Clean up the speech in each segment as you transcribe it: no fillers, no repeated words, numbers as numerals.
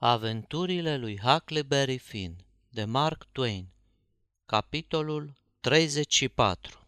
Aventurile lui Huckleberry Finn de Mark Twain. Capitolul 34.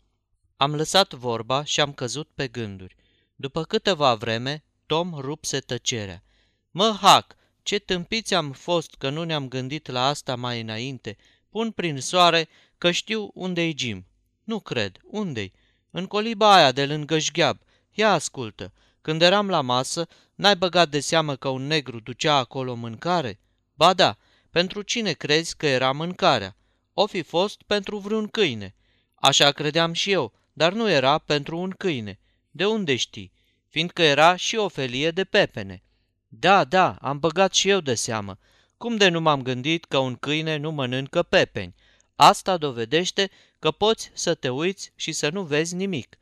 Am lăsat vorba și am căzut pe gânduri. După câteva vreme, Tom rupse tăcerea. Mă, Huck, ce tâmpiți am fost că nu ne-am gândit la asta mai înainte. Pun prin soare că știu unde-i Jim." Nu cred. Unde-i?" În coliba aia de lângă jgheab. Ia ascultă. Când eram la masă, n-ai băgat de seamă că un negru ducea acolo mâncare?" Ba da, pentru cine crezi că era mâncarea? O fi fost pentru vreun câine." Așa credeam și eu, dar nu era pentru un câine." De unde știi?" Fiindcă era și o felie de pepene." Da, da, am băgat și eu de seamă. Cum de nu m-am gândit că un câine nu mănâncă pepeni? Asta dovedește că poți să te uiți și să nu vezi nimic."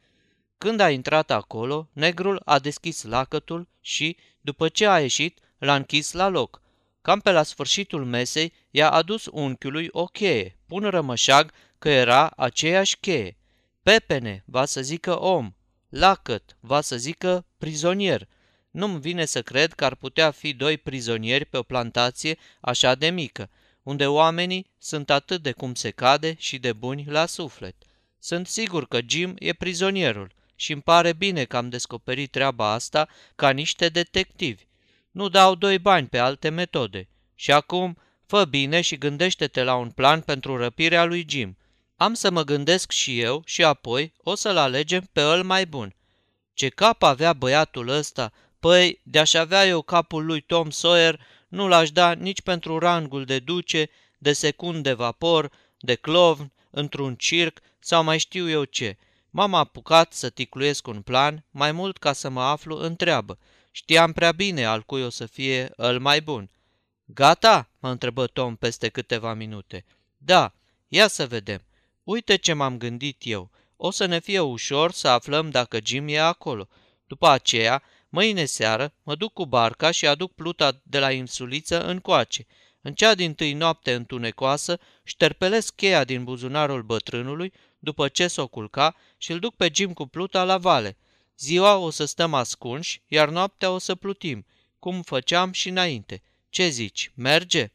Când a intrat acolo, negrul a deschis lacătul și, după ce a ieșit, l-a închis la loc. Cam pe la sfârșitul mesei, i-a adus unchiului o cheie. Pun rămășag că era aceeași cheie. Pepene va să zică om, lacăt va să zică prizonier. Nu-mi vine să cred că ar putea fi doi prizonieri pe o plantație așa de mică, unde oamenii sunt atât de cum se cade și de buni la suflet. Sunt sigur că Jim e prizonierul. Și îmi pare bine că am descoperit treaba asta ca niște detectivi. Nu dau doi bani pe alte metode. Și acum, fă bine și gândește-te la un plan pentru răpirea lui Jim. Am să mă gândesc și eu și apoi o să-l alegem pe ăl mai bun. Ce cap avea băiatul ăsta? Păi, de-aș avea eu capul lui Tom Sawyer, nu l-aș da nici pentru rangul de duce, de secund de vapor, de clovn, într-un circ sau mai știu eu ce. M-am apucat să ticluiesc un plan, mai mult ca să mă aflu în treabă. Știam prea bine al cui o să fie ăl mai bun. Gata?" mă întrebă Tom peste câteva minute. Da, ia să vedem. Uite ce m-am gândit eu. O să ne fie ușor să aflăm dacă Jim e acolo. După aceea, mâine seară, mă duc cu barca și aduc pluta de la insuliță încoace. În cea dintâi noapte întunecoasă, șterpelesc cheia din buzunarul bătrânului, după ce s-o culca și-l duc pe Jim cu pluta la vale. Ziua o să stăm ascunși, iar noaptea o să plutim, cum făceam și înainte. Ce zici, merge?"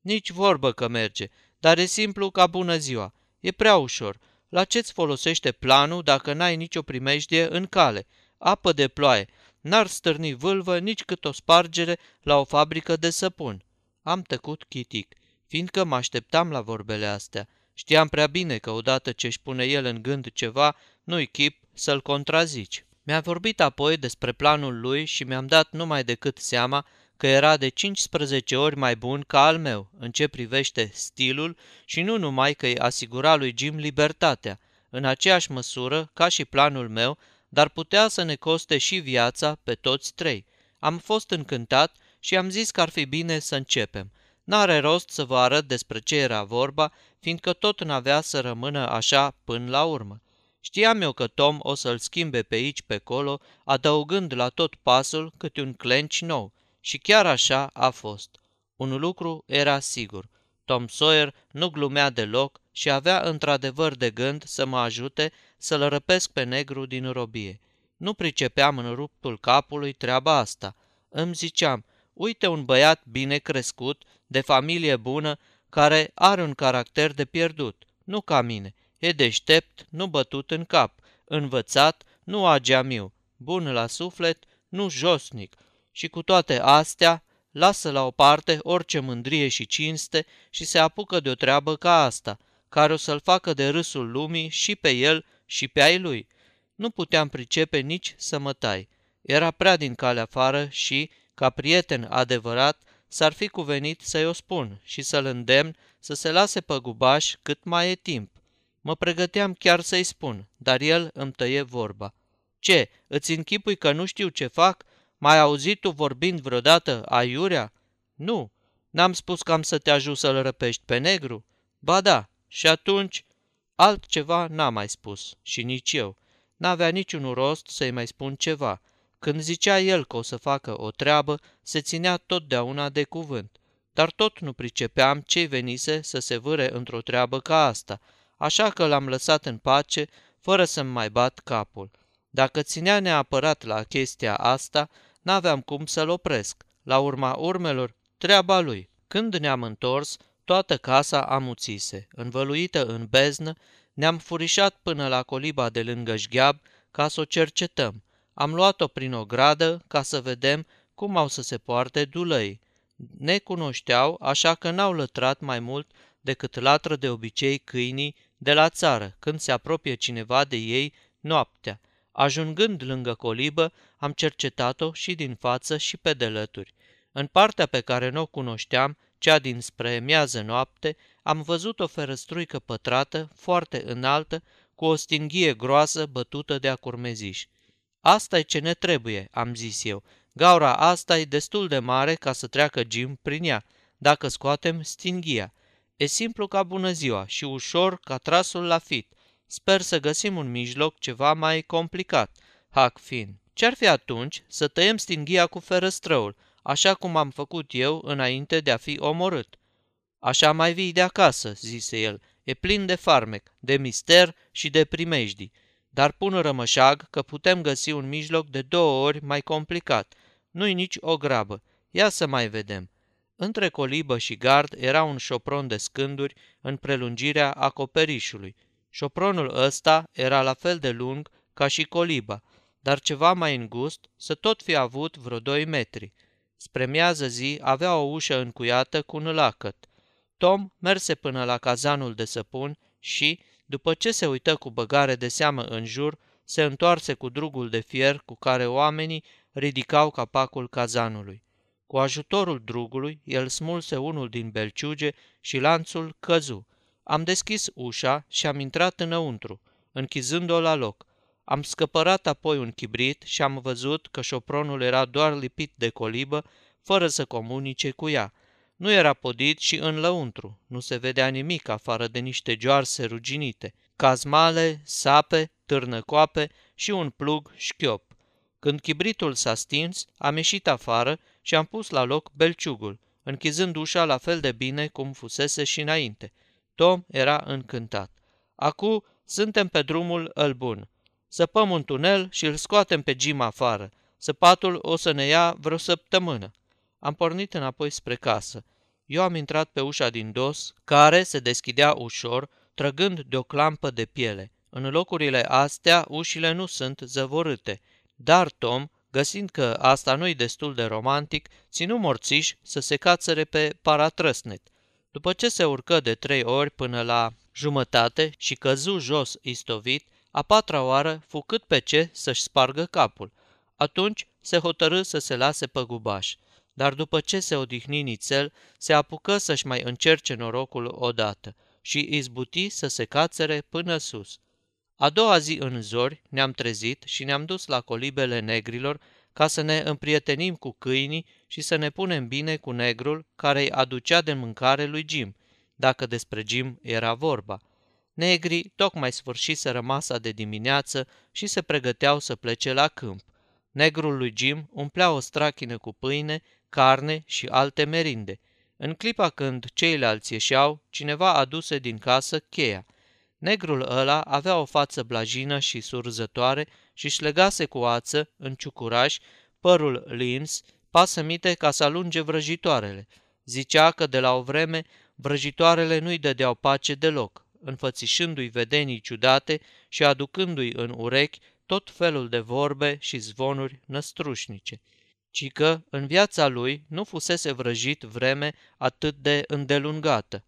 Nici vorbă că merge, dar e simplu ca bună ziua. E prea ușor. La ce-ți folosește planul dacă n-ai nicio primejdie în cale? Apă de ploaie. N-ar stârni vâlvă nici cât o spargere la o fabrică de săpun." Am tăcut chitic, fiindcă mă așteptam la vorbele astea. Știam prea bine că odată ce își pune el în gând ceva, nu-i chip să-l contrazici. Mi-a vorbit apoi despre planul lui și mi-am dat numai decât seama că era de 15 ori mai bun ca al meu, în ce privește stilul și nu numai că îi asigura lui Jim libertatea, în aceeași măsură ca și planul meu, dar putea să ne coste și viața pe toți trei. Am fost încântat și am zis că ar fi bine să începem. N-are rost să vă arăt despre ce era vorba, fiindcă tot n-avea să rămână așa până la urmă. Știam eu că Tom o să-l schimbe pe aici pe colo, adăugând la tot pasul câte un clenci nou. Și chiar așa a fost. Un lucru era sigur. Tom Sawyer nu glumea deloc și avea într-adevăr de gând să mă ajute să-l răpesc pe negru din robie. Nu pricepeam în ruptul capului treaba asta. Îmi ziceam, uite un băiat bine crescut, de familie bună, care are un caracter de pierdut, nu ca mine, e deștept, nu bătut în cap, învățat, nu ageamiu, bun la suflet, nu josnic. Și cu toate astea, lasă la o parte orice mândrie și cinste și se apucă de o treabă ca asta, care o să-l facă de râsul lumii și pe el și pe ai lui. Nu puteam pricepe nici să mă tai. Era prea din cale afară și, ca prieten adevărat, s-ar fi cuvenit să-i o spun și să-l îndemn să se lase păgubaș cât mai e timp. Mă pregăteam chiar să-i spun, dar el îmi tăie vorba. Ce, îți închipui că nu știu ce fac? M-ai auzit tu vorbind vreodată aiurea? Nu, n-am spus că am să te ajut să-l răpești pe negru. Ba da, și atunci altceva n-am mai spus și nici eu. N-avea niciun rost să-i mai spun ceva. Când zicea el că o să facă o treabă, se ținea totdeauna de cuvânt. Dar tot nu pricepeam ce-i venise să se vâre într-o treabă ca asta, așa că l-am lăsat în pace, fără să-mi mai bat capul. Dacă ținea neapărat la chestia asta, n-aveam cum să-l opresc. La urma urmelor, treaba lui. Când ne-am întors, toată casa amuțise, învăluită în beznă, ne-am furișat până la coliba de lângă Jgheab ca să o cercetăm. Am luat-o prin o gradă ca să vedem cum au să se poarte dulăi. Ne cunoșteau, așa că n-au lătrat mai mult decât latră de obicei câinii de la țară, când se apropie cineva de ei noaptea. Ajungând lângă colibă, am cercetat-o și din față și pe delături. În partea pe care n-o cunoșteam, cea dinspre miază noapte, am văzut o ferăstruică pătrată, foarte înaltă, cu o stinghie groasă bătută de-a curmeziș. Asta-i ce ne trebuie," am zis eu. Gaura asta e destul de mare ca să treacă Jim prin ea, dacă scoatem stinghia. E simplu ca bună ziua și ușor ca trasul la fit. Sper să găsim un mijloc ceva mai complicat, Huck Finn. Ce-ar fi atunci să tăiem stinghia cu ferăstrăul, așa cum am făcut eu înainte de a fi omorât?" Așa mai vii de acasă," zise el, e plin de farmec, de mister și de primejdii. Dar pun rămășag că putem găsi un mijloc de 2 ori mai complicat. Nu-i nici o grabă. Ia să mai vedem." Între colibă și gard era un șopron de scânduri în prelungirea acoperișului. Șopronul ăsta era la fel de lung ca și coliba, dar ceva mai îngust, să tot fi avut vreo 2 metri. Spre miază zi avea o ușă încuiată cu un lacăt. Tom merse până la cazanul de săpun și, după ce se uită cu băgare de seamă în jur, se întoarse cu drugul de fier cu care oamenii ridicau capacul cazanului. Cu ajutorul drugului, el smulse unul din belciuge și lanțul căzu. Am deschis ușa și am intrat înăuntru, închizând-o la loc. Am scăpărat apoi un chibrit și am văzut că șopronul era doar lipit de colibă, fără să comunice cu ea. Nu era podit și înlăuntru, nu se vedea nimic afară de niște joarse ruginite, cazmale, sape, târnăcoape și un plug șchiop. Când chibritul s-a stins, am ieșit afară și am pus la loc belciugul, închizând ușa la fel de bine cum fusese și înainte. Tom era încântat. Acum suntem pe drumul îl bun. Săpăm un tunel și îl scoatem pe Jim afară. Săpatul o să ne ia vreo săptămână. Am pornit înapoi spre casă. Eu am intrat pe ușa din dos, care se deschidea ușor, trăgând de o clampă de piele. În locurile astea, ușile nu sunt zăvorâte, dar Tom, găsind că asta nu-i destul de romantic, ținu morțiș să se cațere pe paratrăsnet. După ce se urcă de 3 ori până la jumătate și căzu jos istovit, a 4-a oară fu cât pe ce să-și spargă capul. Atunci se hotărâ să se lase păgubaș. Dar după ce se odihni nițel, se apucă să-și mai încerce norocul odată și izbuti să se cațere până sus. A 2-a zi în zori ne-am trezit și ne-am dus la colibele negrilor ca să ne împrietenim cu câinii și să ne punem bine cu negrul care îi aducea de mâncare lui Jim, dacă despre Jim era vorba. Negrii tocmai sfârșiseră masa de dimineață și se pregăteau să plece la câmp. Negrul lui Jim umplea o strachină cu pâine, carne și alte merinde. În clipa când ceilalți ieșeau, cineva aduse din casă cheia. Negrul ăla avea o față blajină și surzătoare și-și legase cu ață, în ciucuraș, părul lins, pasămite ca să alunge vrăjitoarele. Zicea că de la o vreme vrăjitoarele nu-i dădeau pace deloc, înfățișându-i vedenii ciudate și aducându-i în urechi tot felul de vorbe și zvonuri năstrușnice, ci că în viața lui nu fusese vrăjit vreme atât de îndelungată.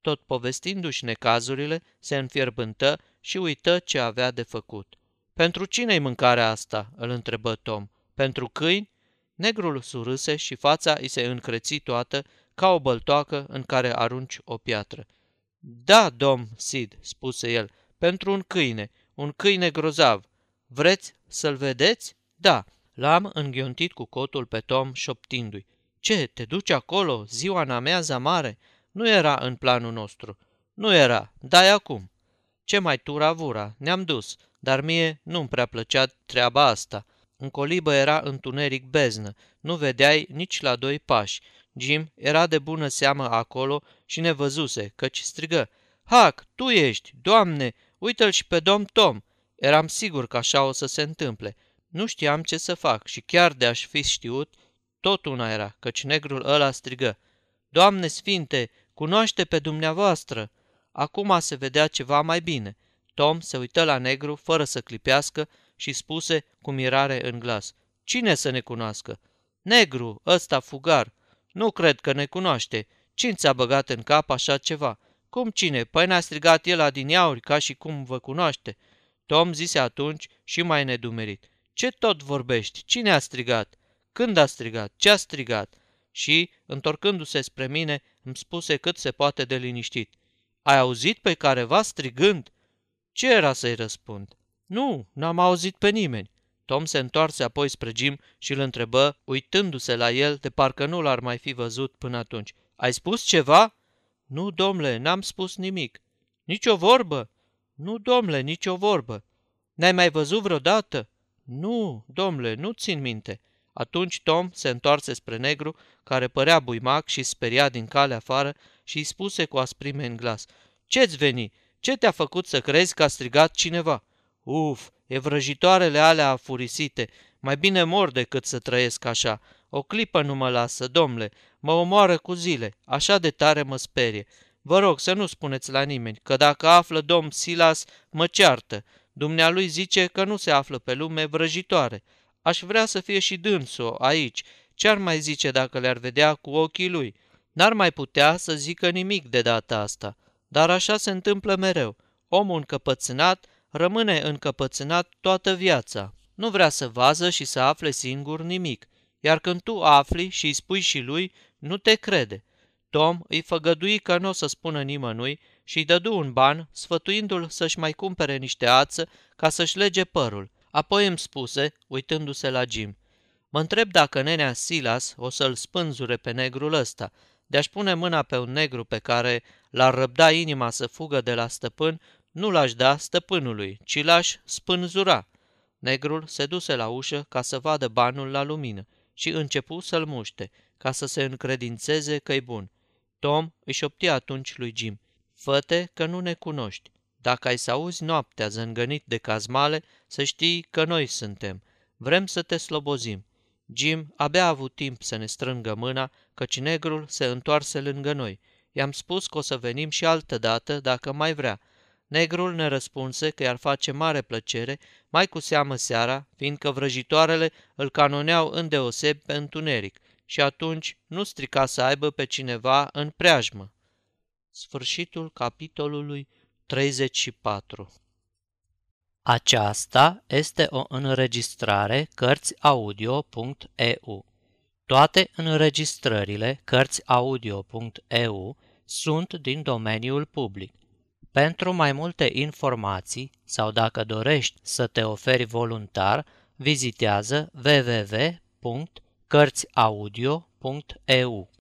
Tot povestindu-și necazurile, se înfierbântă și uită ce avea de făcut. "Pentru cine-i mâncarea asta?" îl întrebă Tom. "Pentru câini?" Negrul surâse și fața îi se încreți toată ca o băltoacă în care arunci o piatră. "Da, domn Sid," spuse el, "pentru un câine grozav. Vreți să-l vedeți?" "Da." L-am înghiontit cu cotul pe Tom, șoptindu-i. "Ce, te duci acolo, ziua în amiaza mare?" "Nu era în planul nostru." "Nu era, dai acum." "Ce mai turavura, ne-am dus, dar mie nu-mi prea plăcea treaba asta." În colibă era întuneric beznă, nu vedeai nici la 2 pași. Jim era de bună seamă acolo și ne văzuse, căci strigă: "Huck, tu ești, Doamne, uite-l și pe domn Tom!" Eram sigur că așa o să se întâmple. Nu știam ce să fac și chiar de-aș fi știut, Tot una era, căci negrul ăla strigă: „Doamne sfinte, cunoaște pe dumneavoastră!" Acum se vedea ceva mai bine. Tom se uită la negru fără să clipească și spuse cu mirare în glas: „Cine să ne cunoască?" „Negru, ăsta fugar. Nu cred că ne cunoaște. Cine ți-a băgat în cap așa ceva?" „Cum cine? Păi n-a strigat el adineauri ca și cum vă cunoaște." Tom zise atunci și mai nedumerit: „Ce tot vorbești? Cine a strigat? Când a strigat? Ce a strigat?" Și, întorcându-se spre mine, îmi spuse cât se poate de liniștit: „Ai auzit pe careva strigând?" Ce era să-i răspund? „Nu, n-am auzit pe nimeni." Tom se întoarse apoi spre Jim și îl întrebă, uitându-se la el, de parcă nu l-ar mai fi văzut până atunci: „Ai spus ceva?" „Nu, domnule, n-am spus nimic." „Nici o vorbă?" „Nu, domnule, nici o vorbă." „N-ai mai văzut vreodată?" „Nu, domnule, nu țin minte." Atunci Tom se întoarse spre negru, care părea buimac și speria din cale afară, și îi spuse cu asprime în glas: „Ce-ți veni? Ce te-a făcut să crezi că a strigat cineva?" „Uf, e vrăjitoarele alea afurisite. Mai bine mor decât să trăiesc așa. O clipă nu mă lasă, domnule. Mă omoară cu zile. Așa de tare mă sperie. Vă rog să nu spuneți la nimeni, că dacă află domn Silas, mă ceartă. Dumnealui zice că nu se află pe lume vrăjitoare. Aș vrea să fie și dânsul aici. Ce-ar mai zice dacă le-ar vedea cu ochii lui? N-ar mai putea să zică nimic de data asta. Dar așa se întâmplă mereu. Omul încăpățânat rămâne încăpățânat toată viața. Nu vrea să vază și să afle singur nimic. Iar când tu afli și îi spui și lui, nu te crede." Tom îi făgădui că nu o să spună nimănui și îi dădu un ban, sfătuindu-l să-și mai cumpere niște ață ca să-și lege părul. Apoi îmi spuse, uitându-se la Jim: „Mă întreb dacă nenea Silas o să-l spânzure pe negrul ăsta. De-aș pune mâna pe un negru pe care l-ar răbda inima să fugă de la stăpân, nu l-aș da stăpânului, ci l-aș spânzura." Negrul se duse la ușă ca să vadă banul la lumină și începu să-l muște, ca să se încredințeze că-i bun. Tom îi șopti atunci lui Jim: „Fă-te că nu ne cunoști. Dacă ai să auzi noaptea zângănit de cazmale, să știi că noi suntem. Vrem să te slobozim." Jim abia a avut timp să ne strângă mâna, căci negrul se întoarse lângă noi. I-am spus că o să venim și altă dată, dacă mai vrea. Negrul ne răspunse că i-ar face mare plăcere, mai cu seamă seara, fiindcă vrăjitoarele îl canoneau îndeosebi pe întuneric și atunci nu strica să aibă pe cineva în preajmă. Sfârșitul capitolului 34. Aceasta este o înregistrare cărțiaudio.eu. Toate înregistrările cărțiaudio.eu sunt din domeniul public. Pentru mai multe informații sau dacă dorești să te oferi voluntar, vizitează www.cărțiaudio.eu.